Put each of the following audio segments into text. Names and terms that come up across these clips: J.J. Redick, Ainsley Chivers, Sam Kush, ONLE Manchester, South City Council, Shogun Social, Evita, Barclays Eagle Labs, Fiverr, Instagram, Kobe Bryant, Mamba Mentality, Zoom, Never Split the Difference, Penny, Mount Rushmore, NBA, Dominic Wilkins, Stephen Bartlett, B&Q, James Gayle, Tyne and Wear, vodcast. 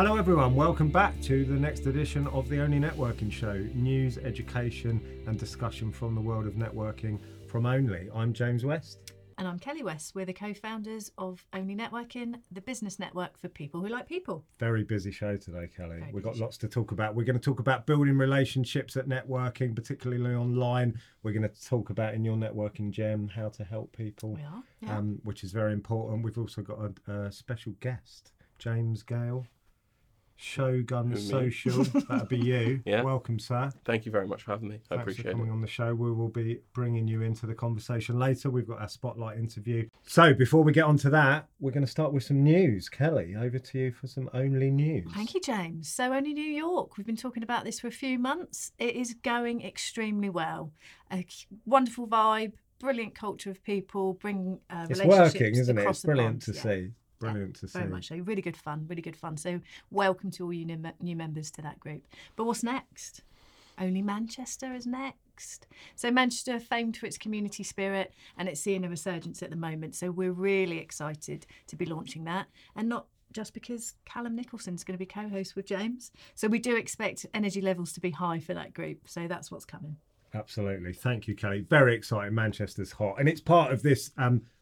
Hello everyone, welcome back to the next edition of the ONLE Networking Show, news, education and discussion from the world of networking from ONLE. I'm James West. And I'm Kelly West. We're the co-founders of ONLE Networking, the business network for people who like people. Very busy show today, Kelly. We've got lots to talk about. We're going to talk about building relationships at networking, particularly online. We're going to talk about in your networking gem how to help people, we are, yeah. Which is very important. We've also got a special guest, James Gayle. Shogun Social, that'd be you. Yeah. Welcome, sir. Thank you very much for having me. I appreciate it. Thanks for coming on the show. We will be bringing you into the conversation later. We've got our spotlight interview. So before we get on to that, we're going to start with some news. Kelly, over to you for some ONLE news. Thank you, James. So ONLE New York, we've been talking about this for a few months. It is going extremely well. A wonderful vibe, brilliant culture of people, bring relationships across the pond. It's working, isn't it? It's brilliant to see. Brilliant to see. Very much so. Really good fun. So welcome to all you new members to that group. But what's next? ONLE Manchester is next. So Manchester, famed for its community spirit, and it's seeing a resurgence at the moment. So we're really excited to be launching that. And not just because Callum Nicholson's going to be co-host with James. So we do expect energy levels to be high for that group. So that's what's coming. Absolutely. Thank you, Kelly. Very exciting. Manchester's hot. And it's part of this...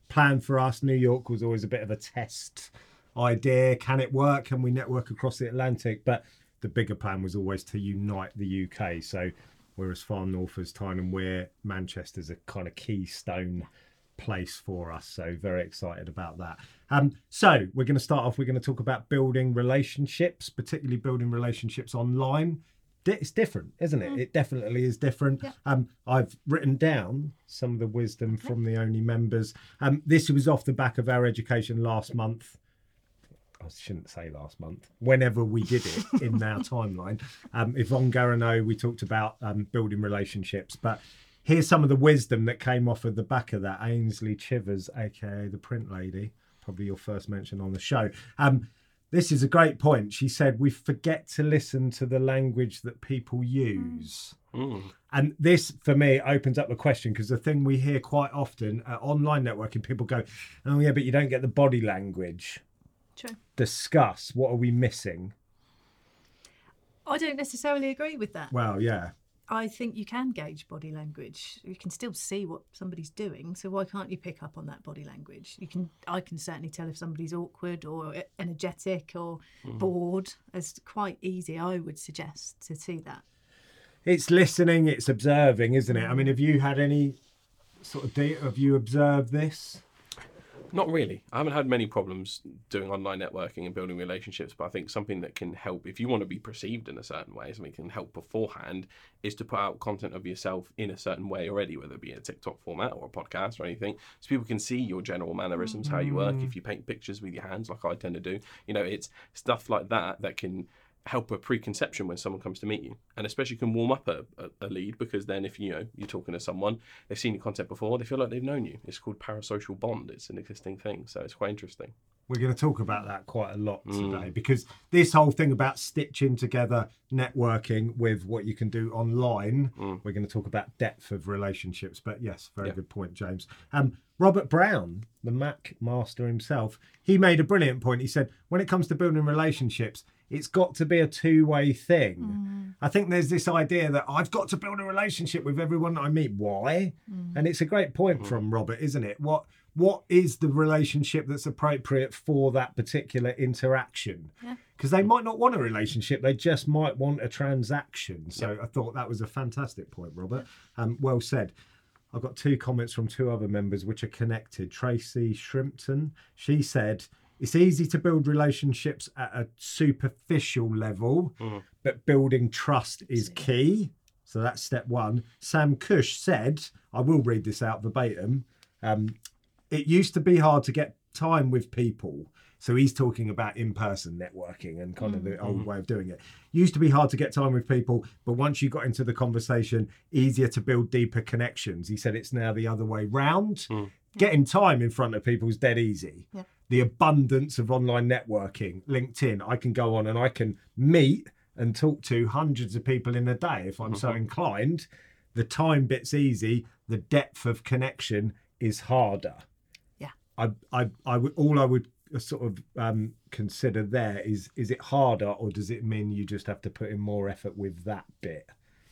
plan for us. New York was always a bit of a test idea. Can it work? Can we network across the Atlantic? But the bigger plan was always to unite the UK. So we're as far north as Tyne and Wear. Manchester's a kind of keystone place for us. So very excited about that. So we're going to start off. We're going to talk about building relationships, particularly building relationships online. It's different, isn't it? It definitely is different. Yeah. I've written down some of the wisdom from the ONLE members. This was off the back of our education last month. I shouldn't say last month. Whenever we did it in our timeline. Yvonne Garineau, we talked about building relationships. But here's some of the wisdom that came off of the back of that. Ainsley Chivers, a.k.a. the print lady, probably your first mention on the show. This is a great point. She said, we forget to listen to the language that people use. And this, for me, opens up the question, because the thing we hear quite often online networking, people go, oh, yeah, but you don't get the body language. True. Discuss. What are we missing? I don't necessarily agree with that. Well, yeah. I think you can gauge body language. You can still see what somebody's doing, so why can't you pick up on that body language? You can. I can certainly tell if somebody's awkward or energetic or bored. It's quite easy, I would suggest, to see that. It's listening, it's observing, isn't it? I mean, have you had any sort of data? Have you observed this? Not really. I haven't had many problems doing online networking and building relationships, but I think something that can help, if you want to be perceived in a certain way, something that can help beforehand, is to put out content of yourself in a certain way already, whether it be a TikTok format or a podcast or anything, so people can see your general mannerisms, how you work. If you paint pictures with your hands, like I tend to do, you know, it's stuff like that that can help a preconception when someone comes to meet you, and especially can warm up a lead, because then if you know you're talking to someone, they've seen your content before, they feel like they've known you. It's called parasocial bond. It's an existing thing, so it's quite interesting. We're going to talk about that quite a lot today, because this whole thing about stitching together networking with what you can do online, we're going to talk about depth of relationships. But yes, very good point, James. Robert Brown, the Mac master himself, he made a brilliant point. He said, when it comes to building relationships, it's got to be a two-way thing. I think there's this idea that I've got to build a relationship with everyone I meet. Why? And it's a great point from Robert, isn't it? What is the relationship that's appropriate for that particular interaction? Because they might not want a relationship. They just might want a transaction. So I thought that was a fantastic point, Robert. Well said. I've got two comments from two other members which are connected. Tracy Shrimpton, she said... it's easy to build relationships at a superficial level, but building trust is key. So that's step one. Sam Kush said, I will read this out verbatim, it used to be hard to get time with people. So he's talking about in-person networking and kind of the old way of doing it. Used to be hard to get time with people, but once you got into the conversation, easier to build deeper connections. He said it's now the other way round. Getting time in front of people is dead easy. The abundance of online networking, LinkedIn, I can go on and I can meet and talk to hundreds of people in a day if I'm so inclined. The time bit's easy. The depth of connection is harder. I would, all I would sort of consider there is it harder, or does it mean you just have to put in more effort with that bit?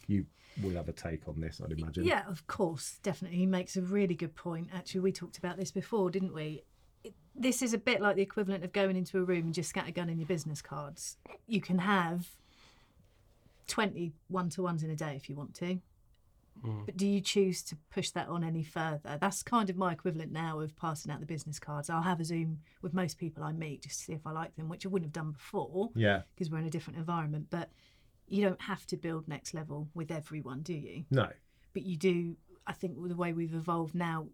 You will have a take on this, I'd imagine. Yeah, of course, definitely. He makes a really good point. Actually, we talked about this before, didn't we? This is a bit like the equivalent of going into a room and just scattergunning your business cards. You can have 20 one-to-ones in a day if you want to. But do you choose to push that on any further? That's kind of my equivalent now of passing out the business cards. I'll have a Zoom with most people I meet just to see if I like them, which I wouldn't have done before, yeah, because we're in a different environment. But you don't have to build next level with everyone, do you? No. But you do, I think, the way we've evolved now,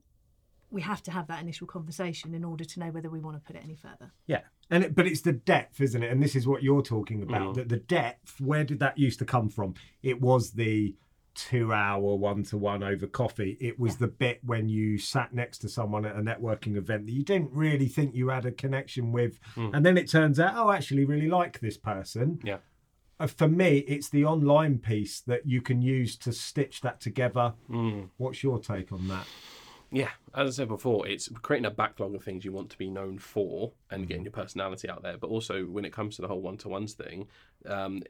we have to have that initial conversation in order to know whether we want to put it any further. Yeah. And but it's the depth, isn't it? And this is what you're talking about, that the depth, where did that used to come from? It was the 2-hour one-to-one over coffee. It was the bit when you sat next to someone at a networking event that you didn't really think you had a connection with. And then it turns out, oh, I actually really like this person. Yeah. For me, it's the online piece that you can use to stitch that together. What's your take on that? Yeah, as I said before, it's creating a backlog of things you want to be known for and getting your personality out there. But also, when it comes to the whole one-to-ones thing,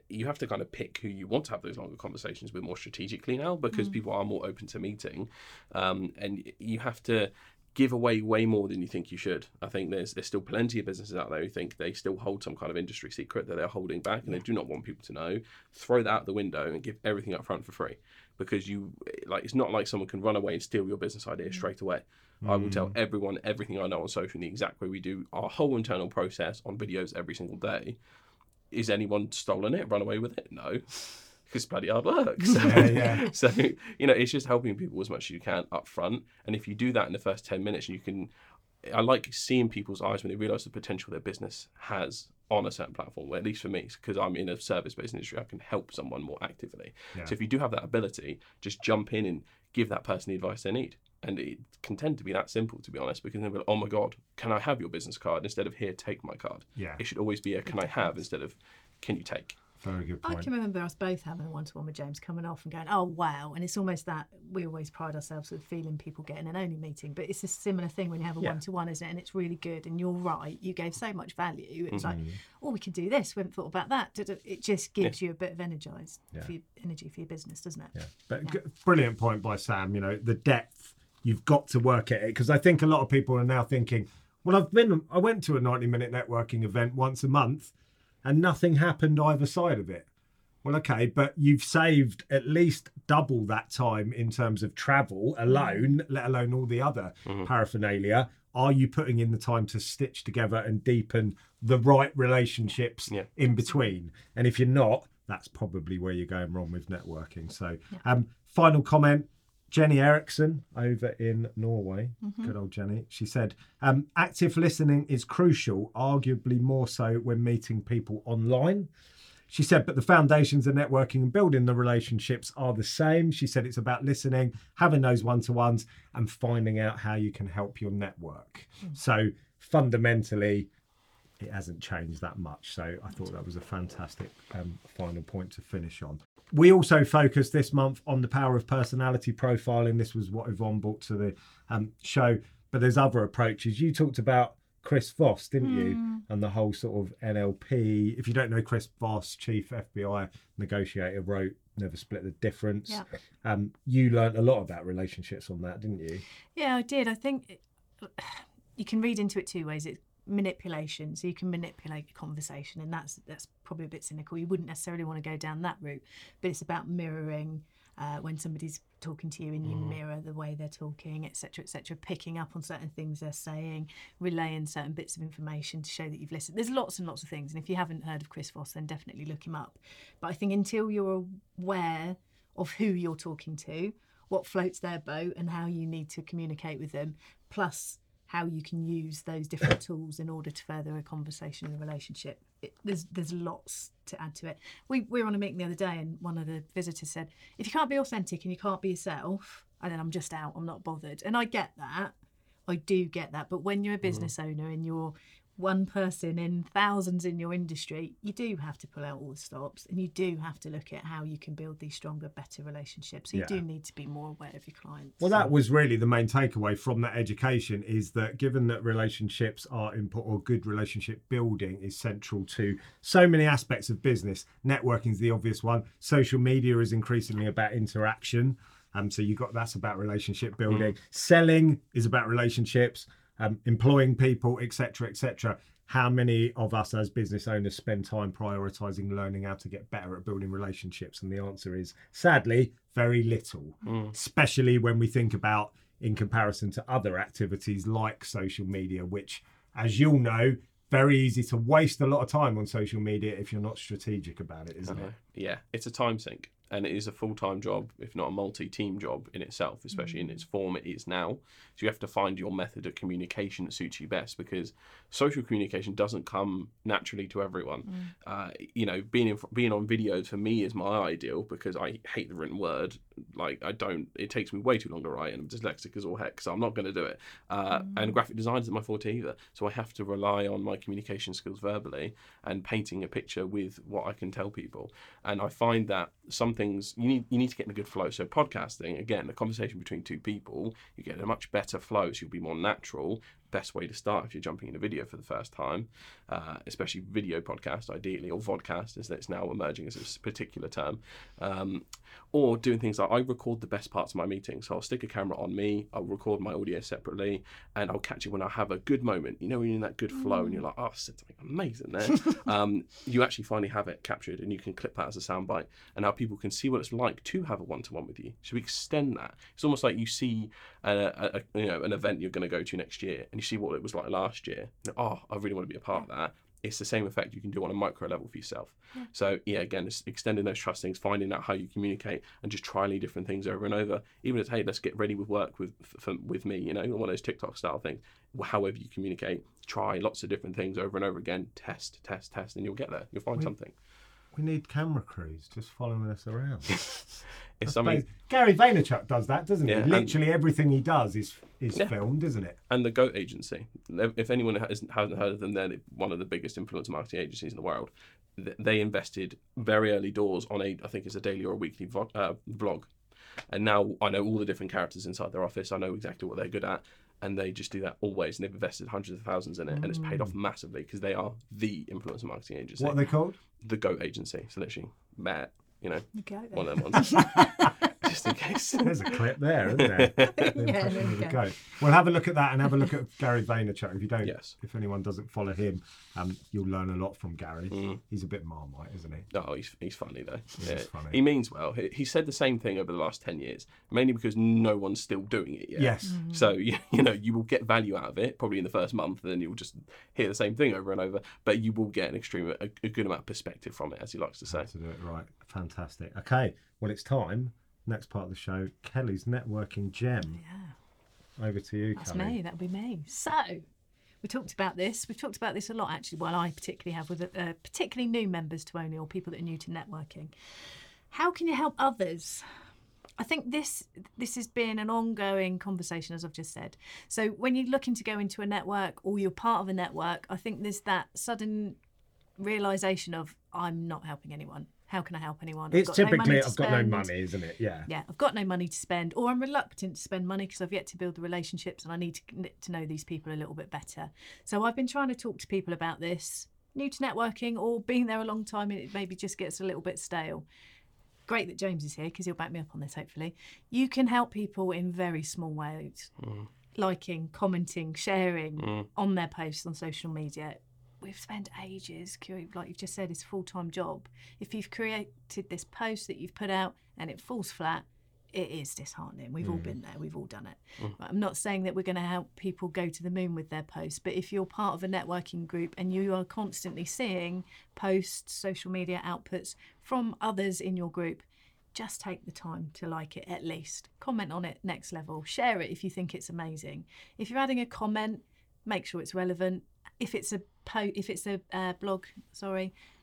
you have to kind of pick who you want to have those longer conversations with more strategically now, because people are more open to meeting. And you have to give away way more than you think you should. I think there's still plenty of businesses out there who think they still hold some kind of industry secret that they're holding back and they do not want people to know. Throw that out the window and give everything up front for free, because you like it's not like someone can run away and steal your business idea straight away. I will tell everyone everything I know on social in the exact way we do our whole internal process on videos every single day. Is anyone stolen it, run away with it? No. Because bloody hard work. So, so, you know, it's just helping people as much as you can up front. And if you do that in the first 10 minutes, you can, I like seeing people's eyes when they realise the potential their business has on a certain platform, well, at least for me, because I'm in a service-based industry, I can help someone more actively. So if you do have that ability, just jump in and give that person the advice they need. And it can tend to be that simple, to be honest, because they'll be like, oh my God, can I have your business card? Instead of here, take my card. It should always be a can I have instead of can you take. Very good point. I can remember us both having a one-to-one with James coming off and going, oh, wow. And it's almost that we always pride ourselves with feeling people getting an only meeting. But it's a similar thing when you have a one-to-one, isn't it? And it's really good. And you're right. You gave so much value. It was like, oh, we could do this. We haven't thought about that. It just gives you a bit of energy for your business, doesn't it? Brilliant point by Sam. You know, the depth, you've got to work at it. Because I think a lot of people are now thinking, well, I went to a 90-minute networking event once a month, and nothing happened either side of it. Well, okay, but you've saved at least double that time in terms of travel alone, let alone all the other paraphernalia. Are you putting in the time to stitch together and deepen the right relationships in between? And if you're not, that's probably where you're going wrong with networking. So final comment. Jenny Erickson over in Norway, good old Jenny, she said, active listening is crucial, arguably more so when meeting people online. She said, but the foundations of networking and building the relationships are the same. She said it's about listening, having those one-to-ones and finding out how you can help your network. So fundamentally, it hasn't changed that much. So I thought that was a fantastic final point to finish on. We also focused this month on the power of personality profiling. This was what Yvonne brought to the show. But there's other approaches. You talked about Chris Voss, didn't you? And the whole sort of NLP. If you don't know Chris Voss, chief FBI negotiator, wrote Never Split the Difference. You learned a lot about relationships on that, didn't you? Yeah, I did. I think you can read into it two ways. It's manipulation, so you can manipulate a conversation, and that's probably a bit cynical. You wouldn't necessarily want to go down that route, but it's about mirroring when somebody's talking to you and you mirror the way they're talking, etc., etc., picking up on certain things they're saying, relaying certain bits of information to show that you've listened. There's lots and lots of things, and if you haven't heard of Chris Voss, then definitely look him up. But I think until you're aware of who you're talking to, what floats their boat and how you need to communicate with them, plus how you can use those different tools in order to further a conversation and a relationship. There's lots to add to it. We were on a meeting the other day and one of the visitors said, if you can't be authentic and you can't be yourself, and then I'm just out, I'm not bothered. And I get that. I do get that. But when you're a business owner and you're one person in thousands in your industry, you do have to pull out all the stops and you do have to look at how you can build these stronger, better relationships. So you do need to be more aware of your clients. Well, that was really the main takeaway from that education, is that given that relationships are important, or good relationship building is central to so many aspects of business. Networking is the obvious one. Social media is increasingly about interaction. So you got that's about relationship building. Selling is about relationships. Employing people, etc., etc. How many of us as business owners spend time prioritising learning how to get better at building relationships? And the answer is, sadly, very little, especially when we think about in comparison to other activities like social media, which, as you'll know, very easy to waste a lot of time on social media if you're not strategic about it, isn't it? Yeah, it's a time sink. And it is a full-time job, if not a multi-team job in itself, especially in its form it is now. So you have to find your method of communication that suits you best, because social communication doesn't come naturally to everyone. You know, being on video for me is my ideal, because I hate the written word. Like, I don't, it takes me way too long to write, and I'm dyslexic as all heck, so I'm not going to do it. And graphic design isn't my forte either. So I have to rely on my communication skills verbally and painting a picture with what I can tell people. And I find that something you need to get in a good flow. So podcasting, again, a conversation between two people, you get a much better flow, so you'll be more natural. Best way to start if you're jumping into video for the first time, especially video podcast ideally, or vodcast as that's now emerging as a particular term, or doing things like I record the best parts of my meetings. So I'll stick a camera on me, I'll record my audio separately, and I'll catch it when I have a good moment. You know, when you're in that good flow and you're like, oh, something amazing there. You actually finally have it captured and you can clip that as a soundbite, and now people can see what it's like to have a one-to-one with you. So we extend that. It's almost like you see a you know, an event you're going to go to next year, and you see what it was like last year. Oh, I really want to be a part of that. It's the same effect you can do on a micro level for yourself. So yeah, again, it's extending those trust things, finding out how you communicate, and just trying different things over and over. Even if, hey, let's get ready with work with me, you know, one of those TikTok style things. However you communicate, try lots of different things over and over again. Test, and you'll get there. You'll find something. We need camera crews just following us around. It's something Gary Vaynerchuk does that, doesn't he? Literally everything he does is filmed, isn't it? And the GOAT agency. If anyone hasn't heard of them, they're one of the biggest influencer marketing agencies in the world. They invested very early doors on I think it's a daily or a weekly vlog. And now I know all the different characters inside their office. I know exactly what they're good at. And they just do that always. And they've invested hundreds of thousands in it. And it's paid off massively, because they are the influencer marketing agency. What are they called? The GOAT agency. So literally, Matt, you know, one of them ones. Just in case. There's a clip there, isn't there? The GOAT. Well, have a look at that, and have a look at Gary Vaynerchuk. If you don't, if anyone doesn't follow him, you'll learn a lot from Gary. He's a bit Marmite, isn't he? Oh, he's funny, though. He's funny. He means well. He said the same thing over the last 10 years, mainly because no one's still doing it yet. Yes. So, you know, you will get value out of it, probably in the first month, and then you'll just hear the same thing over and over, but you will get a good amount of perspective from it, as he likes to say. To do it right. Fantastic. Okay. Well, it's time. Next part of the show, Kelly's networking gem. Yeah. Over to you, Kelly. That's me. That'll be me. So we talked about this. We've talked about this a lot, actually. Well, I particularly have with particularly new members to ONLE, or people that are new to networking. How can you help others? I think this has been an ongoing conversation, as I've just said. So when you're looking to go into a network, or you're part of a network, I think there's that sudden realisation of, I'm not helping anyone. How can I help anyone? It's typically, I've got no money, isn't it? Yeah. Yeah, I've got no money to spend, or I'm reluctant to spend money because I've yet to build the relationships and I need to know these people a little bit better. So I've been trying to talk to people about this, new to networking or being there a long time, and it maybe just gets a little bit stale. Great that James is here, because he'll back me up on this, hopefully. You can help people in very small ways, liking, commenting, sharing on their posts on social media. We've spent ages, like you've just said, it's a full-time job. If you've created this post that you've put out and it falls flat, it is disheartening. We've all been there. We've all done it. I'm not saying that we're going to help people go to the moon with their posts, but if you're part of a networking group and you are constantly seeing posts, social media outputs from others in your group, just take the time to like it at least. Comment on it, next level. Share it if you think it's amazing. If you're adding a comment, make sure it's relevant. If it's a blog,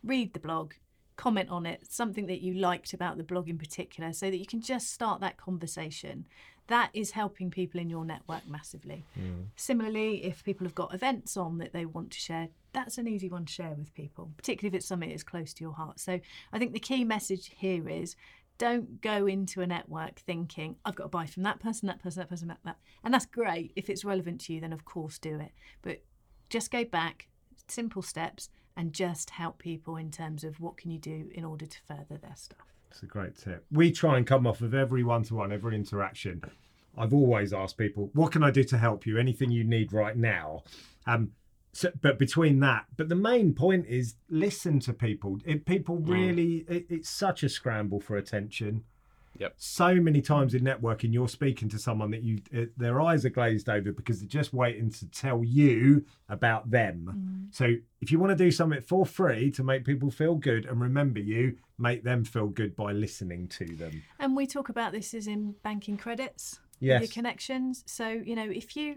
read the blog. comment on it, something that you liked about the blog in particular, so that you can just start that conversation. That is helping people in your network massively. Mm. Similarly, if people have got events on that they want to share, that's an easy one to share with people, particularly if it's something that's close to your heart. So I think the key message here is, don't go into a network thinking, I've got to buy from that person, that person, that person, that. And that's great. If it's relevant to you, then of course do it. But just go back, simple steps, and just help people in terms of what can you do in order to further their stuff. It's a great tip. We try and come off of every one-to-one, every interaction. I've always asked people, what can I do to help you? Anything you need right now? But the main point is listen to people. It's such a scramble for attention. Yep. So many times in networking, you're speaking to someone that their eyes are glazed over because they're just waiting to tell you about them. Mm. So if you want to do something for free to make people feel good, and remember, you make them feel good by listening to them. And we talk about this as in banking credits, yes, your connections. So, you know, if you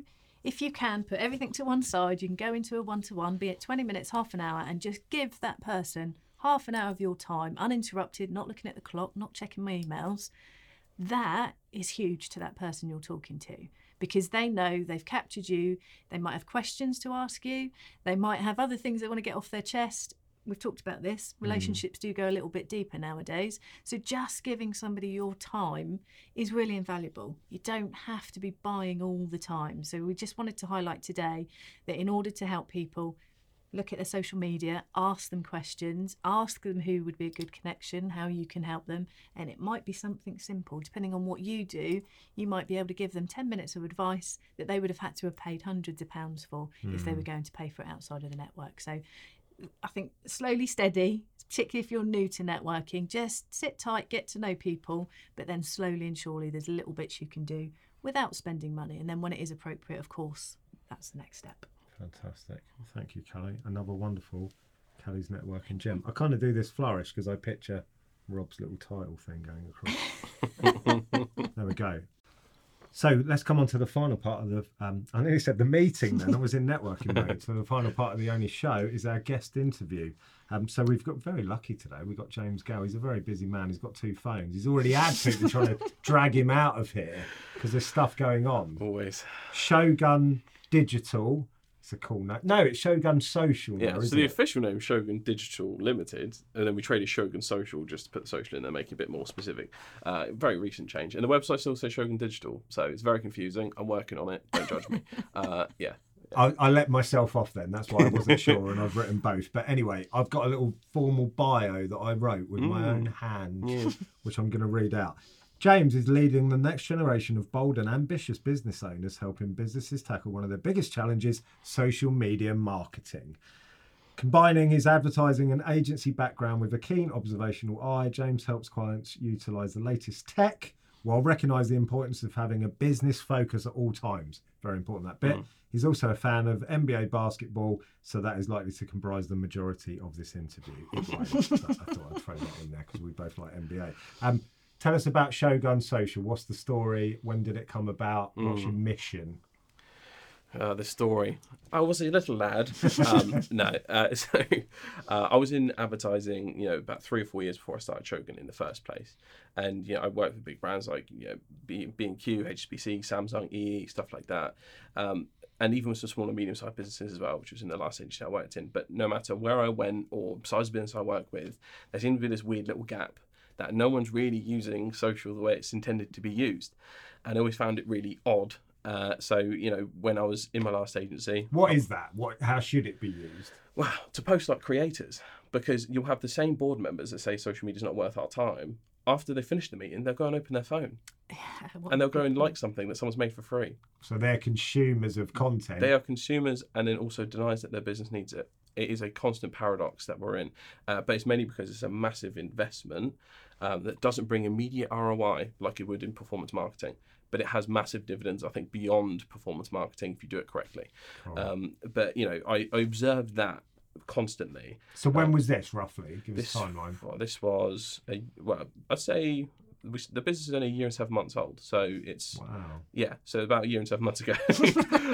can put everything to one side, you can go into a one-to-one, be it 20 minutes, half an hour, and just give that person half an hour of your time, uninterrupted, not looking at the clock, not checking my emails. That is huge to that person you're talking to, because they know they've captured you. They might have questions to ask you. They might have other things they want to get off their chest. We've talked about this. Relationships do go a little bit deeper nowadays. So just giving somebody your time is really invaluable. You don't have to be buying all the time. So we just wanted to highlight today that in order to help people, look at their social media, ask them questions, ask them who would be a good connection, how you can help them. And it might be something simple. Depending on what you do, you might be able to give them 10 minutes of advice that they would have had to have paid hundreds of pounds for if they were going to pay for it outside of the network. So I think slowly, steady, particularly if you're new to networking, just sit tight, get to know people, but then slowly and surely there's little bits you can do without spending money. And then when it is appropriate, of course, that's the next step. Fantastic. Well, thank you, Kelly. Another wonderful Kelly's networking gem. I kind of do this flourish because I picture Rob's little title thing going across. There we go. So let's come on to the final part of the, I nearly said the meeting then, I was in networking mode. So the final part of the only show is our guest interview. So we've got very lucky today. We've got James Gayle. He's a very busy man. He's got two phones. He's already had people trying to drag him out of here because there's stuff going on. Always. Shogun Digital. It's a cool name. No, it's Shogun Social now, isn't it? So the official name, Shogun Digital Limited, and then we traded Shogun Social just to put the social in there, make it a bit more specific. Very recent change. And the website still says Shogun Digital, so it's very confusing. I'm working on it. Don't judge me. I let myself off then. That's why I wasn't sure, and I've written both. But anyway, I've got a little formal bio that I wrote with my own hand, which I'm going to read out. James is leading the next generation of bold and ambitious business owners, helping businesses tackle one of their biggest challenges, social media marketing. Combining his advertising and agency background with a keen observational eye, James helps clients utilise the latest tech while recognising the importance of having a business focus at all times. Very important, that bit. Mm. He's also a fan of NBA basketball, so that is likely to comprise the majority of this interview. I thought I'd throw that in there because we both like NBA. Tell us about Shogun Social. What's the story? When did it come about? What's your mission? The story. I was a little lad. I was in advertising, about 3 or 4 years before I started Shogun in the first place. And, I worked with big brands like, B&Q, HSBC, Samsung, EE, stuff like that. And even with some small and medium-sized businesses as well, which was in the last agency I worked in. But no matter where I went or size of business I worked with, there seemed to be this weird little gap that no one's really using social the way it's intended to be used. And I always found it really odd. So, when I was in my last agency... What is that? How should it be used? Well, to post like creators, because you'll have the same board members that say social media's not worth our time. After they finish the meeting, they'll go and open their phone. And they'll go and like something that someone's made for free. So they're consumers of content. They are consumers, and then also denies that their business needs it. It is a constant paradox that we're in, but it's mainly because it's a massive investment that doesn't bring immediate ROI like it would in performance marketing, but it has massive dividends, I think, beyond performance marketing if you do it correctly. I observed that constantly. So when was this, roughly? Give us a timeline. Well, this was, I'd say the business is only a year and 7 months old, so it's so about a year and 7 months ago,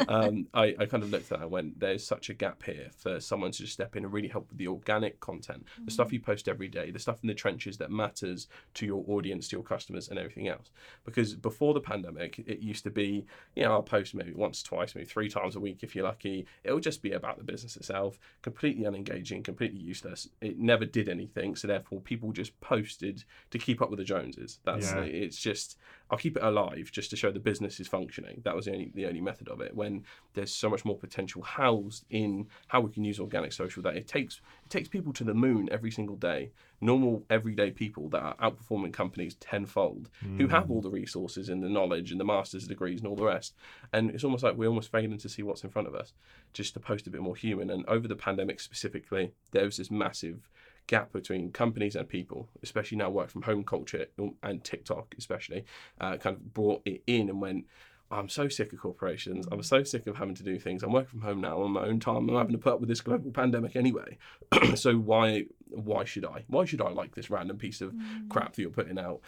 I kind of looked at that and went, there's such a gap here for someone to just step in and really help with the organic content, the stuff you post every day, the stuff in the trenches that matters to your audience, to your customers, and everything else. Because before the pandemic, it used to be, you know, I'll post maybe once, twice, maybe three times a week if you're lucky. It'll just be about the business itself, completely unengaging, completely useless. It never did anything, so therefore people just posted to keep up with the Joneses. It's just, I'll keep it alive just to show the business is functioning. That was the only method of it, when there's so much more potential housed in how we can use organic social, that it takes people to the moon every single day. Normal everyday people that are outperforming companies tenfold, who have all the resources and the knowledge and the master's degrees and all the rest. And it's almost like we're almost failing to see what's in front of us, just to post a bit more human. And over the pandemic specifically, there was this massive gap between companies and people, especially now work from home culture, and TikTok especially, kind of brought it in and went, I'm so sick of corporations. I'm so sick of having to do things. I'm working from home now on my own time. I'm having to put up with this global pandemic anyway. So why should I? Why should I like this random piece of crap that you're putting out?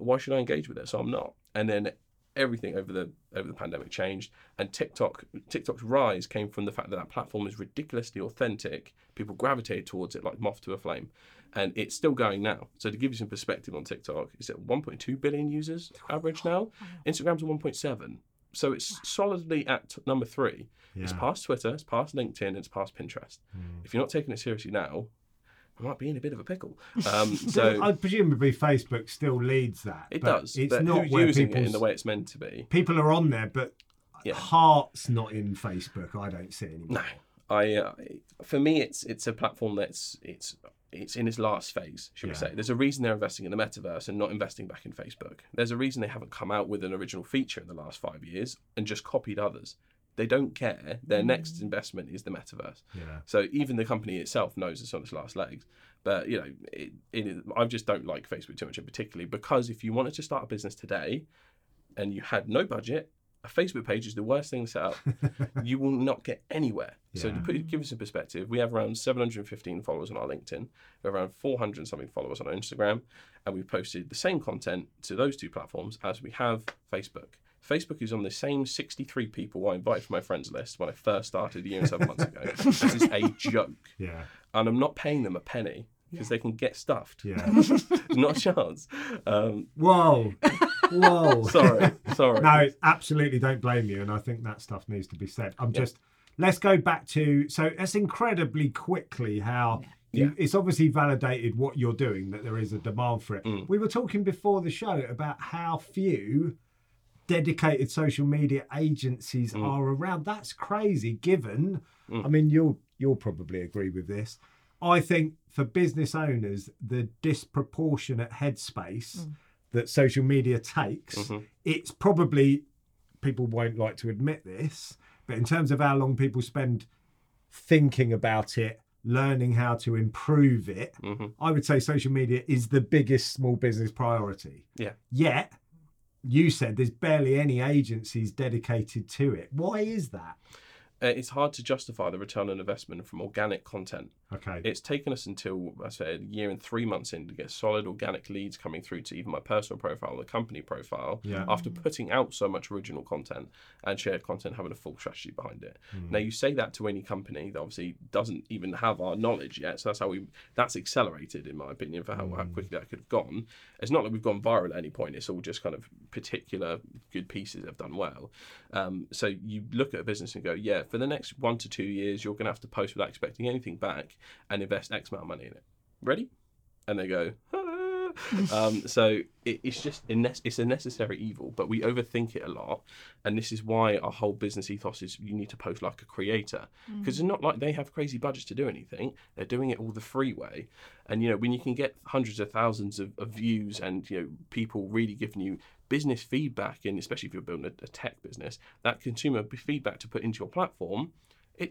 Why should I engage with it? So I'm not. And then everything over the pandemic changed, and TikTok's rise came from the fact that platform is ridiculously authentic. People gravitated towards it like moth to a flame, and it's still going now. So to give you some perspective on TikTok, it's at 1.2 billion users average now. Instagram's at 1.7, so it's solidly at number three. Yeah. It's past Twitter, it's past LinkedIn, it's past Pinterest. If you're not taking it seriously now, I might be in a bit of a pickle. So I presumably Facebook still leads that. It does. It's not where using it in the way it's meant to be. People are on there, but heart's not in Facebook. I don't see anymore. No, for me, it's a platform that's it's in its last phase, should we say. There's a reason they're investing in the metaverse and not investing back in Facebook. There's a reason they haven't come out with an original feature in the last 5 years and just copied others. They don't care. Their next investment is the metaverse. Yeah. So even the company itself knows it's on its last legs. But, you know, I just don't like Facebook too much in particular, because if you wanted to start a business today and you had no budget, a Facebook page is the worst thing to set up. You will not get anywhere. Yeah. So to give us a perspective, we have around 715 followers on our LinkedIn. We have around 400 and something followers on our Instagram. And we've posted the same content to those two platforms as we have Facebook. Facebook is on the same 63 people I invited from my friends list when I first started a year and 7 months ago. This is a joke. Yeah. And I'm not paying them a penny because they can get stuffed. Yeah. Not a chance. Whoa. Sorry. No, absolutely don't blame you. And I think that stuff needs to be said. Let's go back to, so that's incredibly quickly how... Yeah. It's obviously validated what you're doing, that there is a demand for it. We were talking before the show about how few dedicated social media agencies are around. That's crazy, given I mean, you'll probably agree with this. I think for business owners, the disproportionate headspace that social media takes, it's probably, people won't like to admit this, but in terms of how long people spend thinking about it, learning how to improve it, I would say social media is the biggest small business priority. Yet you said there's barely any agencies dedicated to it. Why is that? It's hard to justify the return on investment from organic content. Okay. It's taken us until, I said, a year and 3 months in to get solid organic leads coming through to even my personal profile, the company profile, after putting out so much original content and shared content, having a full strategy behind it. Now, you say that to any company that obviously doesn't even have our knowledge yet, so that's accelerated, in my opinion, for how quickly that could have gone. It's not like we've gone viral at any point. It's all just kind of particular good pieces that have done well. So you look at a business and go, for the next 1 to 2 years, you're going to have to post without expecting anything back and invest X amount of money in it. Ready? And they go, ah. So it's just it's a necessary evil, but we overthink it a lot. And this is why our whole business ethos is you need to post like a creator, because it's not like they have crazy budgets to do anything. They're doing it all the free way. And, you know, when you can get hundreds of thousands of views and, you know, people really giving you business feedback, and especially if you're building a tech business, that consumer feedback to put into your platform,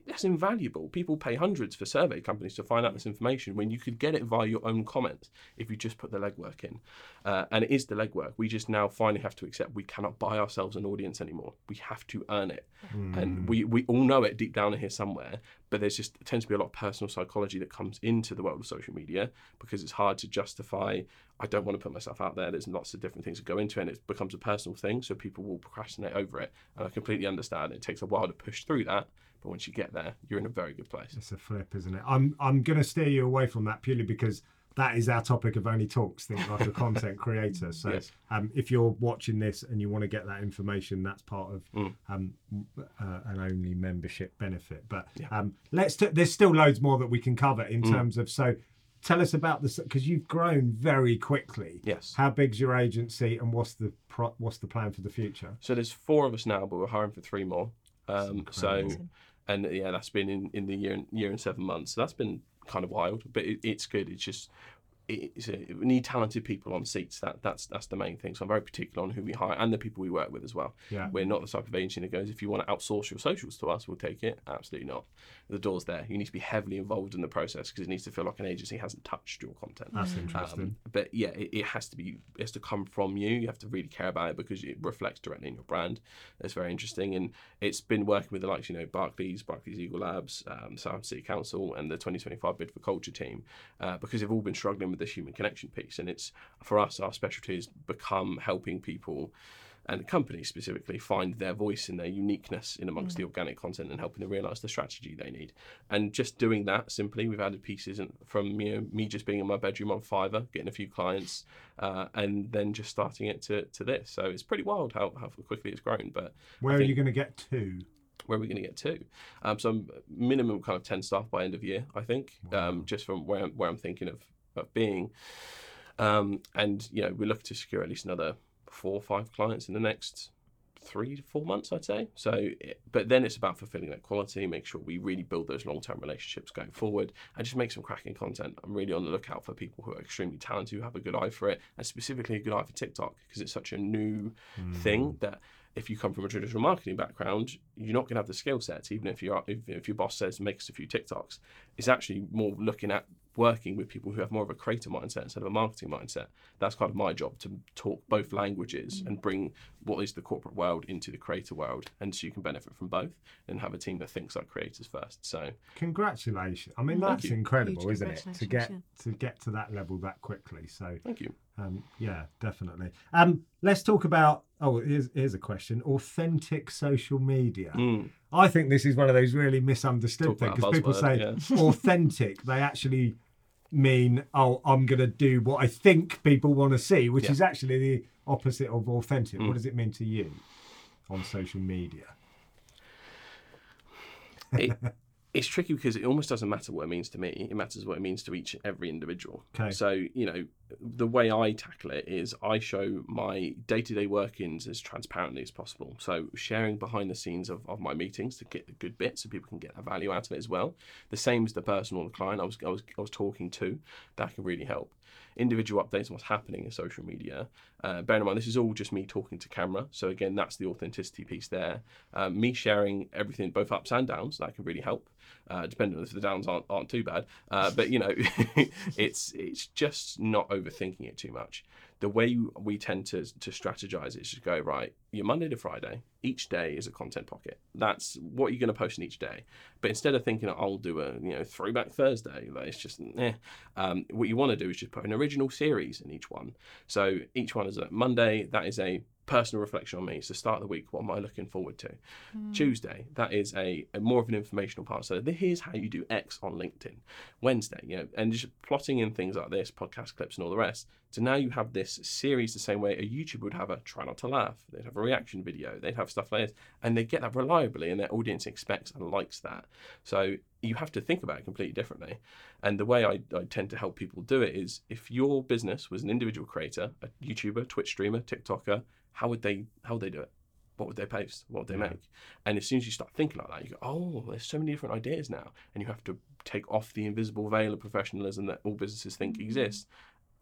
that's invaluable. People pay hundreds for survey companies to find out this information when you could get it via your own comments if you just put the legwork in. And it is the legwork. We just now finally have to accept we cannot buy ourselves an audience anymore. We have to earn it. And we all know it deep down in here somewhere, But there's just tends to be a lot of personal psychology that comes into the world of social media, because it's hard to justify, I don't want to put myself out there. There's lots of different things that go into it, and it becomes a personal thing. So people will procrastinate over it. And I completely understand. It takes a while to push through that. But once you get there, you're in a very good place. It's a flip, isn't it? I'm going to steer you away from that purely because that is our topic of Only Talks, think like a content creator. So yes. If you're watching this and you want to get that information, that's part of an Only membership benefit. But yeah. There's still loads more that we can cover in terms of, so tell us about this, because you've grown very quickly. Yes. How big's your agency and what's the plan for the future? So there's 4 of us now, but we're hiring for 3 more. That's been in the year and 7 months. So that's been kind of wild, but it's good. It's just we need talented people on seats. That's the main thing. So I'm very particular on who we hire and the people we work with as well. Yeah. We're not the type of agency that goes, if you want to outsource your socials to us, we'll take it. Absolutely not. The door's there. You need to be heavily involved in the process because it needs to feel like an agency hasn't touched your content. That's interesting. But yeah, it has to come from you. You have to really care about it because it reflects directly in your brand. It's very interesting, and it's been working with the likes, Barclays Eagle Labs, South City Council, and the 2025 Bid for Culture team because they've all been struggling with this human connection piece. And it's, for us, our specialty has become helping people and companies specifically find their voice and their uniqueness in amongst the organic content and helping them realise the strategy they need. And just doing that simply, we've added pieces from me just being in my bedroom on Fiverr, getting a few clients, and then just starting it to this. So it's pretty wild how quickly it's grown. But where are you going to get to? Where are we going to get to? So minimum kind of 10 staff by end of year, I think, just from where I'm thinking of being, and we look to secure at least another 4 or 5 clients in the next 3 to 4 months, I'd say. But then it's about fulfilling that quality, make sure we really build those long-term relationships going forward, and just make some cracking content. I'm really on the lookout for people who are extremely talented, who have a good eye for it, and specifically a good eye for TikTok, because it's such a new thing that if you come from a traditional marketing background, you're not going to have the skill sets. Even if your boss says make us a few TikToks, it's actually more looking at working with people who have more of a creator mindset instead of a marketing mindset. That's kind of my job, to talk both languages and bring what is the corporate world into the creator world, and so you can benefit from both and have a team that thinks like creators first. So congratulations. I mean, that's incredible, huge, isn't it, to get to that level that quickly. So thank you. Yeah, definitely. Let's talk about, here's a question, authentic social media. I think this is one of those really misunderstood things, because people say authentic, they actually mean, I'm going to do what I think people want to see, which is actually the opposite of authentic. What does it mean to you on social media? It's tricky because it almost doesn't matter what it means to me. It matters what it means to each and every individual. Okay. So, the way I tackle it is I show my day-to-day workings as transparently as possible. So sharing behind the scenes of my meetings to get the good bits so people can get the value out of it as well. The same as the person or the client I was talking to. That can really help. Individual updates on what's happening in social media. Bear in mind, this is all just me talking to camera. So again, that's the authenticity piece there. Me sharing everything, both ups and downs, that can really help. Depending on if the downs aren't too bad. But it's just not overthinking it too much. The way we tend to strategize is just go, right, your Monday to Friday, each day is a content pocket. That's what you're going to post in each day. But instead of thinking, I'll do a throwback Thursday, it's just, what you want to do is just put an original series in each one. So each one is a Monday, that is a personal reflection on me. So start of the week, what am I looking forward to? Tuesday, that is a more of an informational part. So here's how you do X on LinkedIn. Wednesday, and just plotting in things like this, podcast clips and all the rest. So now you have this series the same way a YouTuber would have a try not to laugh. They'd have a reaction video. They'd have stuff like this. And they get that reliably, and their audience expects and likes that. So you have to think about it completely differently. And the way I tend to help people do it is, if your business was an individual creator, a YouTuber, Twitch streamer, TikToker, how would they do it? What would they post? What would they make? And as soon as you start thinking like that, you go, there's so many different ideas now. And you have to take off the invisible veil of professionalism that all businesses think exists,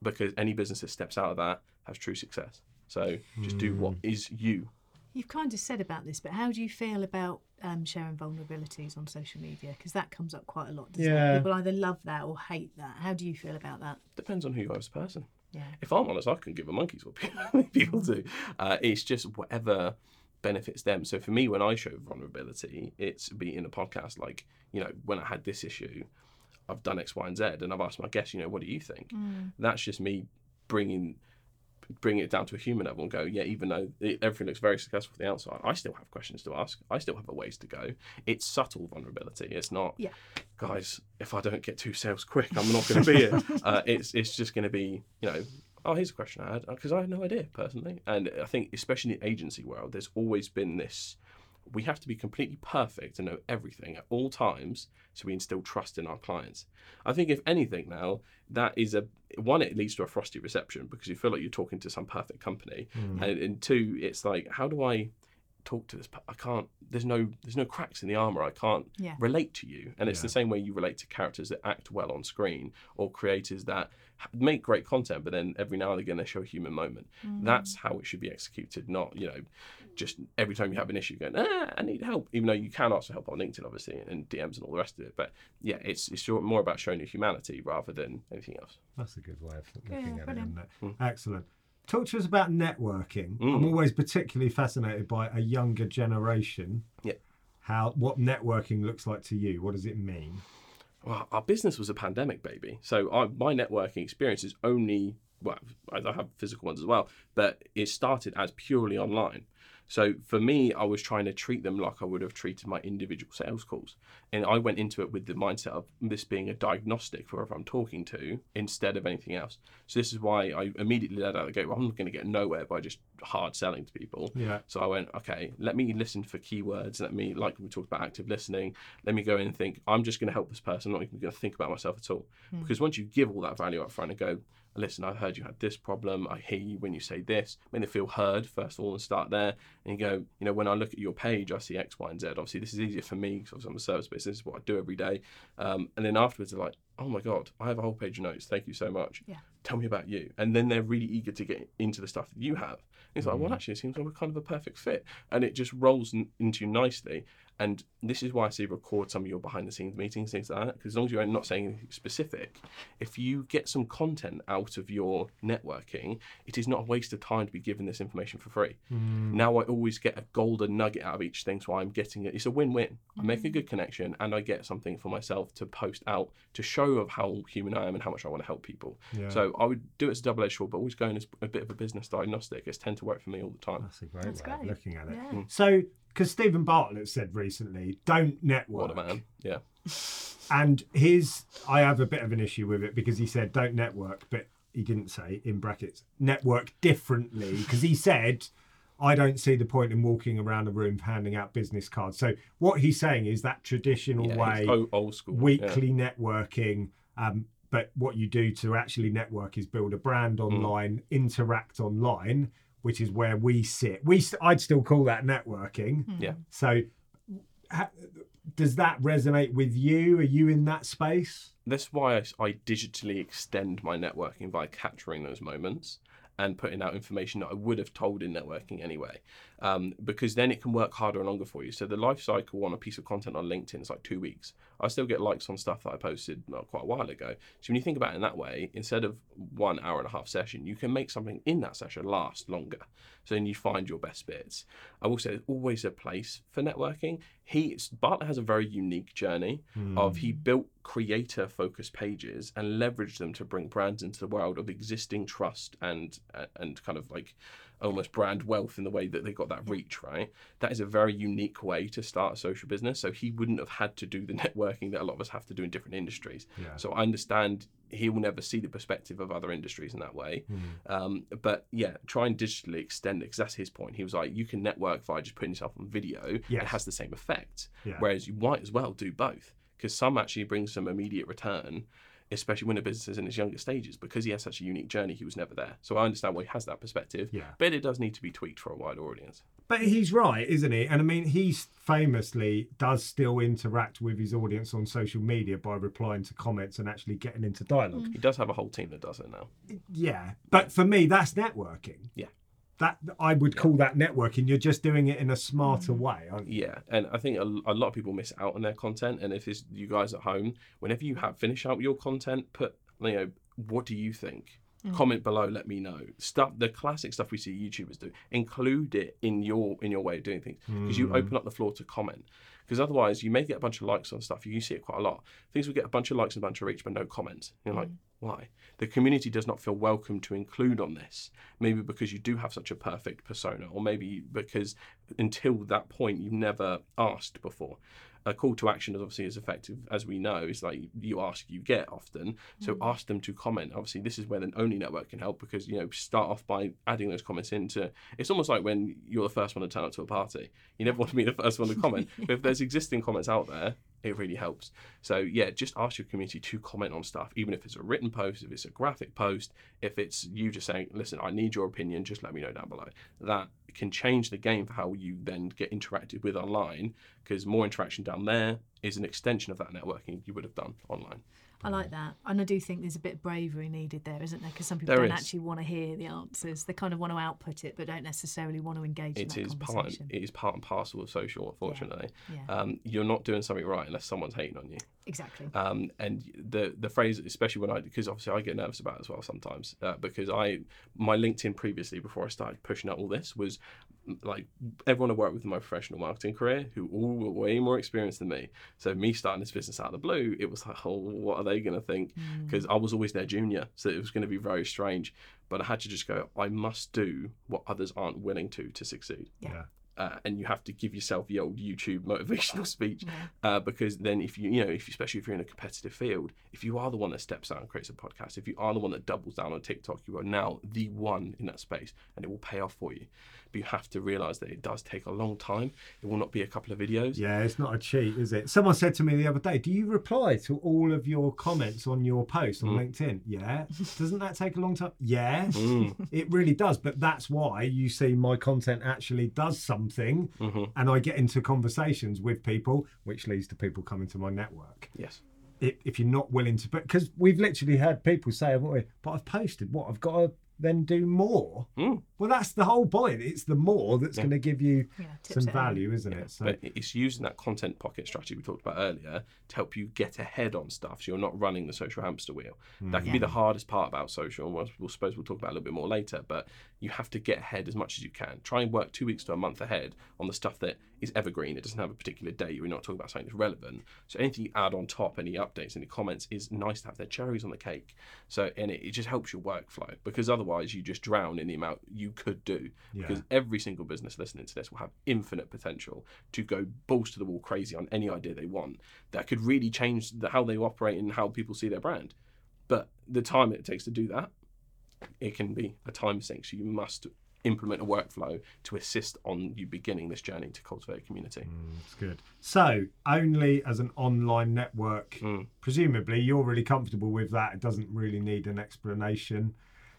because any business that steps out of that has true success. So just do what is you. You've kind of said about this, but how do you feel about sharing vulnerabilities on social media? Because that comes up quite a lot, doesn't it? People either love that or hate that. How do you feel about that? Depends on who you are as a person. Yeah. If I'm honest, I couldn't give a monkey's what people do. It's just whatever benefits them. So for me, when I show vulnerability, it's be in a podcast, like, you know, when I had this issue, I've done X, Y, and Z, and I've asked my guests, you know, what do you think? That's just me bringing it down to a human level and go, yeah, even though everything looks very successful from the outside, I still have questions to ask. I still have a ways to go. It's subtle vulnerability. It's not, guys, if I don't get 2 sales quick, I'm not going to be here. It's just going to be, you know, oh, here's a question I had, because I had no idea personally. And I think, especially in the agency world, there's always been this, we have to be completely perfect and know everything at all times so we instill trust in our clients. I think if anything now, that is one, it leads to a frosty reception because you feel like you're talking to some perfect company. And two, it's like, how do I talk to this? I can't, there's no cracks in the armor. I can't relate to you. And it's the same way you relate to characters that act well on screen or creators that make great content, but then every now and again they show a human moment. That's how it should be executed, not, you know, just every time you have an issue going, I need help, even though you can ask for help on LinkedIn, obviously, and DMs and all the rest of it. But yeah, it's more about showing your humanity rather than anything else. That's a good way of looking at it, isn't it? Excellent. Talk to us about networking. I'm always particularly fascinated by a younger generation. What networking looks like to you. What does it mean? Well, our business was a pandemic baby. So my networking experience is only, well, I have physical ones as well, but it started as purely online. So for me, I was trying to treat them like I would have treated my individual sales calls. And I went into it with the mindset of this being a diagnostic for if I'm talking to instead of anything else. So this is why I immediately let out the gate, well, I'm not going to get nowhere by just hard selling to people. So I went, okay, let me listen for keywords. Let me, like we talked about active listening, let me go in and think, I'm just going to help this person. I'm not even going to think about myself at all. Because once you give all that value up front and go, listen, I've heard you had this problem. I hear you when you say this. Make them feel heard, first of all, and start there. And you go, you know, when I look at your page, I see X, Y, and Z. Obviously, this is easier for me because I'm a service business. This is what I do every day. And then afterwards, they're like, oh, my God, I have a whole page of notes. Thank you so much. Tell me about you. And then they're really eager to get into the stuff that you have. And it's like, well, actually, it seems like we're kind of a perfect fit. And it just rolls into you nicely. And this is why I say record some of your behind-the-scenes meetings, things like that, because as long as you're not saying anything specific, if you get some content out of your networking, it is not a waste of time to be given this information for free. Now I always get a golden nugget out of each thing, so I'm getting it. It's a win-win. I make a good connection, and I get something for myself to post out to show of how human I am and how much I want to help people. So I would do it as a double-edged sword, but always going as a bit of a business diagnostic. It's tend to work for me all the time. That's a great way of looking at it. So, because Stephen Bartlett said recently, don't network. What a man, And I have a bit of an issue with it because he said, don't network, but he didn't say, in brackets, network differently. Because he said, I don't see the point in walking around the room handing out business cards. So what he's saying is that traditional way, old school, weekly networking, but what you do to actually network is build a brand online, interact online, which is where we sit. I'd still call that networking. So does that resonate with you? Are you in that space? That's why I digitally extend my networking by capturing those moments and putting out information that I would have told in networking anyway, because then it can work harder and longer for you. So the life cycle on a piece of content on LinkedIn is like 2 weeks. I still get likes on stuff that I posted quite a while ago. So when you think about it in that way, instead of 1 hour and a half session, you can make something in that session last longer. So then you find your best bits. I will say there's always a place for networking. Bartlett has a very unique journey of he built creator-focused pages and leveraged them to bring brands into the world of existing trust and kind of like almost brand wealth in the way that they got that reach, right? That is a very unique way to start a social business. So he wouldn't have had to do the networking that a lot of us have to do in different industries. So I understand he will never see the perspective of other industries in that way. But yeah, try and digitally extend it because that's his point. He was like, you can network by just putting yourself on video. It has the same effect. Whereas you might as well do both because some actually bring some immediate return, especially when a business is in its younger stages, because he has such a unique journey, he was never there. So I understand why he has that perspective, but it does need to be tweaked for a wide audience. But he's right, isn't he? And I mean, he famously does still interact with his audience on social media by replying to comments and actually getting into dialogue. He does have a whole team that does it now. But for me, that's networking. That I would call that networking. You're just doing it in a smarter way, aren't you? And I think a lot of people miss out on their content. And if it's you guys at home, whenever you have finish out your content, put, you know, what do you think? Comment below, let me know. Stuff, the classic stuff we see YouTubers do, include it in your way of doing things, because you open up the floor to comment. Because otherwise, you may get a bunch of likes on stuff. You see it quite a lot. Things will get a bunch of likes and a bunch of reach, but no comments. You're like, why? The community does not feel welcome to include on this. Maybe because you do have such a perfect persona, or maybe because until that point, you've never asked before. A call to action is obviously as effective as we know. It's like you ask, you get often. So ask them to comment. Obviously, this is where the ONLE Network can help, because, you know, start off by adding those comments into. It's almost like when you're the first one to turn up to a party. You never want to be the first one to comment. But if there's existing comments out there, it really helps. So yeah, just ask your community to comment on stuff, even if it's a written post, if it's a graphic post, if it's you just saying, listen, I need your opinion, just let me know down below. That can change the game for how you then get interacted with online, because more interaction down there is an extension of that networking you would have done online. I like that. And I do think there's a bit of bravery needed there, isn't there? Because some people don't actually want to hear the answers. They kind of want to output it, but don't necessarily want to engage in that conversation. It is part and parcel of social, unfortunately. Yeah. You're not doing something right unless someone's hating on you. Exactly. And the phrase, especially when I, because obviously I get nervous about it as well sometimes, because my LinkedIn previously, before I started pushing out all this, was like everyone I worked with in my professional marketing career who all were way more experienced than me. So me starting this business out of the blue, it was like, oh, what are they going to think? Because I was always their junior. So it was going to be very strange. But I had to just go, I must do what others aren't willing to succeed. Yeah. And you have to give yourself the old YouTube motivational speech, because then if you especially if you're in a competitive field, if you are the one that steps out and creates a podcast, if you are the one that doubles down on TikTok, you are now the one in that space, and it will pay off for you. But you have to realise that it does take a long time. It will not be a couple of videos. Yeah, it's not a cheat, is it? Someone said to me the other day, do you reply to all of your comments on your post on LinkedIn? Yeah. Doesn't that take a long time? Yeah, it really does. But that's why you see my content actually does something, and I get into conversations with people, which leads to people coming to my network. Yes. If you're not willing to, because we've literally heard people say, haven't we, but I've posted, what, I've got to then do more? Well, that's the whole point. It's the more that's going to give you some value, isn't it? So but it's using that content pocket strategy we talked about earlier to help you get ahead on stuff, so you're not running the social hamster wheel. That can be the hardest part about social, and we'll suppose we'll talk about a little bit more later, but you have to get ahead as much as you can. Try and work 2 weeks to a month ahead on the stuff that is evergreen. It doesn't have a particular date. We're not talking about something that's relevant. So anything you add on top, any updates, any comments, is nice to have. Their cherries on the cake. So, and it just helps your workflow, because otherwise you just drown in the amount you could do, because every single business listening to this will have infinite potential to go balls to the wall crazy on any idea they want that could really change how they operate and how people see their brand. But the time it takes to do that, it can be a time sink. So you must implement a workflow to assist on you beginning this journey to cultivate a community. That's good. So ONLE as an online network, presumably you're really comfortable with that. It doesn't really need an explanation.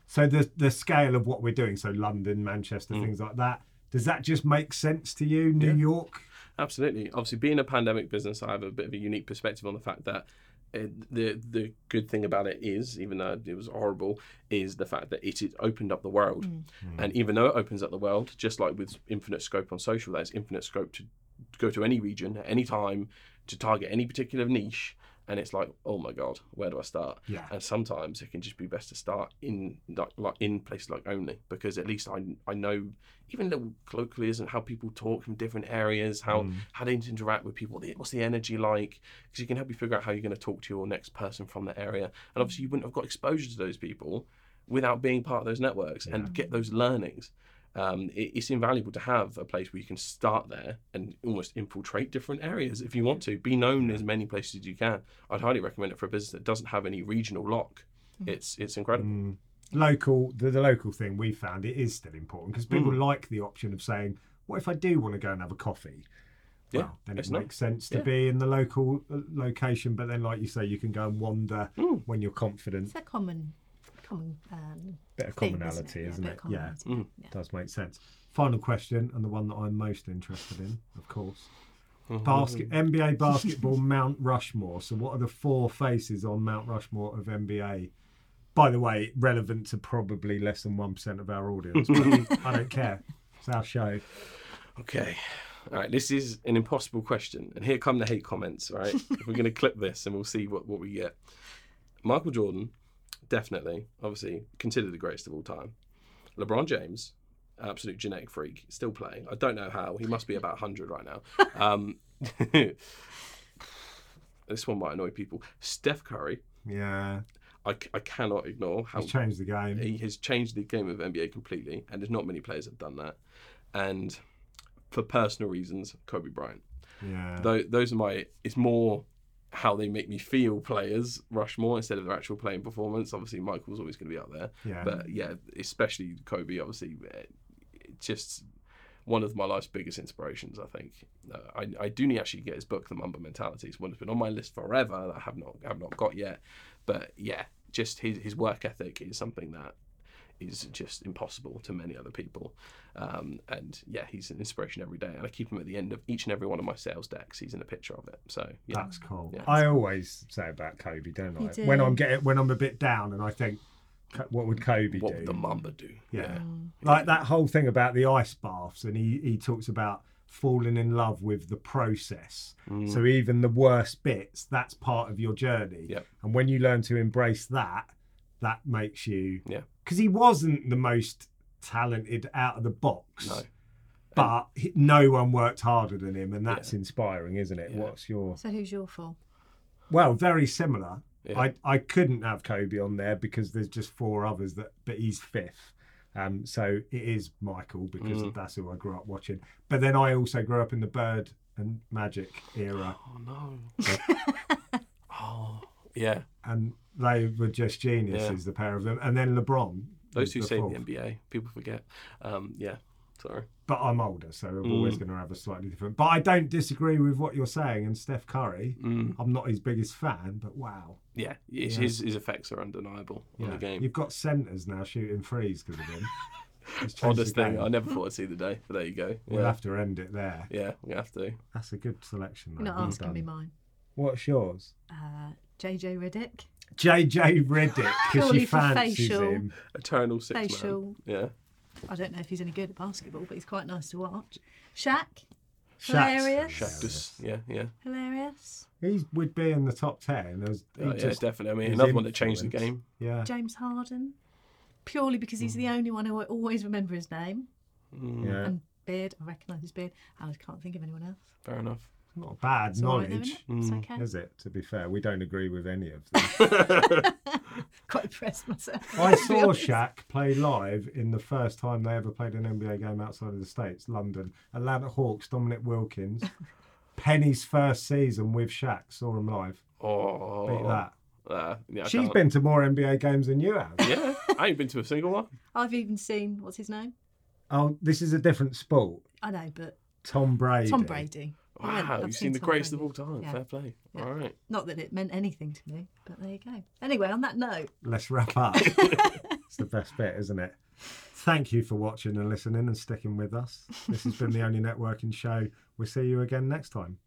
So the scale of what we're doing, so London, Manchester, things like that, does that just make sense to you? New York? Absolutely. Obviously, being a pandemic business, I have a bit of a unique perspective on the fact that the good thing about it is, even though it was horrible, is the fact that it opened up the world. And even though it opens up the world, just like with infinite scope on social, there's infinite scope to go to any region at any time, to target any particular niche. And it's like, oh my God, where do I start? Yeah. And sometimes it can just be best to start in places like ONLE, because at least I know, even little colloquialism, how people talk from different areas, how they interact with people, what's the energy like? Because you can help you figure out how you're going to talk to your next person from that area. And obviously you wouldn't have got exposure to those people without being part of those networks and get those learnings. It's invaluable to have a place where you can start there and almost infiltrate different areas if you want to. Be known as many places as you can. I'd highly recommend it for a business that doesn't have any regional lock. It's incredible. Local, the local thing we found, it is still important, because people like the option of saying, what if I do want to go and have a coffee? Well, then it makes sense to be in the local location. But then, like you say, you can go and wander when you're confident. It's a common bit of commonality, isn't it? Commonality. Yeah, does make sense. Final question, and the one that I'm most interested in, of course. NBA basketball Mount Rushmore. So what are the four faces on Mount Rushmore of NBA? By the way, relevant to probably less than 1% of our audience. I don't care. It's our show. Okay. All right, this is an impossible question. And here come the hate comments, right? We're going to clip this and we'll see what we get. Michael Jordan, Definitely. Obviously, considered the greatest of all time. LeBron James, absolute genetic freak, still playing. I don't know how. He must be about 100 right now. This one might annoy people. Steph Curry. Yeah. I cannot ignore how... He's changed the game. He has changed the game of NBA completely, and there's not many players that have done that. And for personal reasons, Kobe Bryant. Yeah. Those are my... It's more... how they make me feel players, Rushmore, instead of their actual playing performance. Obviously, Michael's always going to be up there. Yeah. But, yeah, especially Kobe, obviously, just one of my life's biggest inspirations, I think. I do need to actually get his book, The Mamba Mentality. It's one that's been on my list forever that I have not got yet. But, yeah, just his work ethic is something that is just impossible to many other people. And yeah, he's an inspiration every day. And I keep him at the end of each and every one of my sales decks. He's in a picture of it. So yeah. That's cool. Yeah, I always say about Kobe, don't I? When I'm a bit down and I think, what would Kobe do? What would the Mamba do? Yeah. Like that whole thing about the ice baths, and he talks about falling in love with the process. Mm. So even the worst bits, that's part of your journey. Yep. And when you learn to embrace that, that makes you... Yeah. Because he wasn't the most talented out of the box. No. But no one worked harder than him, and that's inspiring, isn't it? Yeah. What's your... So who's your fall? Well, very similar. Yeah. I couldn't have Kobe on there because there's just four others, but he's fifth. So it is Michael because that's who I grew up watching. But then I also grew up in the Bird and Magic era. Oh, no. Yeah. Oh, yeah. And... They were just geniuses, the pair of them. And then LeBron. Those who say the NBA, people forget. Yeah, sorry. But I'm older, so I'm always going to have a slightly different... But I don't disagree with what you're saying. And Steph Curry, I'm not his biggest fan, but wow. Yeah, his effects are undeniable on the game. You've got centres now shooting threes because of him. Oddest thing. I never thought I'd see the day, but there you go. We'll have to end it there. Yeah, we'll have to. That's a good selection, though. No, that's going to be mine. What's yours? J.J. Redick. J.J. Redick, because she fancies him. Eternal six-man. Facial. Yeah. I don't know if he's any good at basketball, but he's quite nice to watch. Shaq. Hilarious. Shaq just, hilarious. He would be in the top 10. Definitely. I mean, another one that changed the game. Yeah. James Harden, purely because he's the only one who I always remember his name. Mm. Yeah. And beard, I recognise his beard. I just can't think of anyone else. Fair enough. Not bad it's knowledge, right there, isn't it? It's okay. Is it? To be fair, we don't agree with any of them. Quite impressed myself. I saw Shaq play live in the first time they ever played an NBA game outside of the States, London. Atlanta Hawks, Dominic Wilkins. Penny's first season with Shaq, saw him live. Oh. Beat that. She's been to more NBA games than you have. Yeah, I ain't been to a single one. I've even seen, what's his name? Oh, this is a different sport. I know, but... Tom Brady. Wow, you've seen the greatest of all time. Yeah. Fair play. Yeah. All right. Not that it meant anything to me, but there you go. Anyway, on that note... Let's wrap up. It's the best bit, isn't it? Thank you for watching and listening and sticking with us. This has been the Only Networking Show. We'll see you again next time.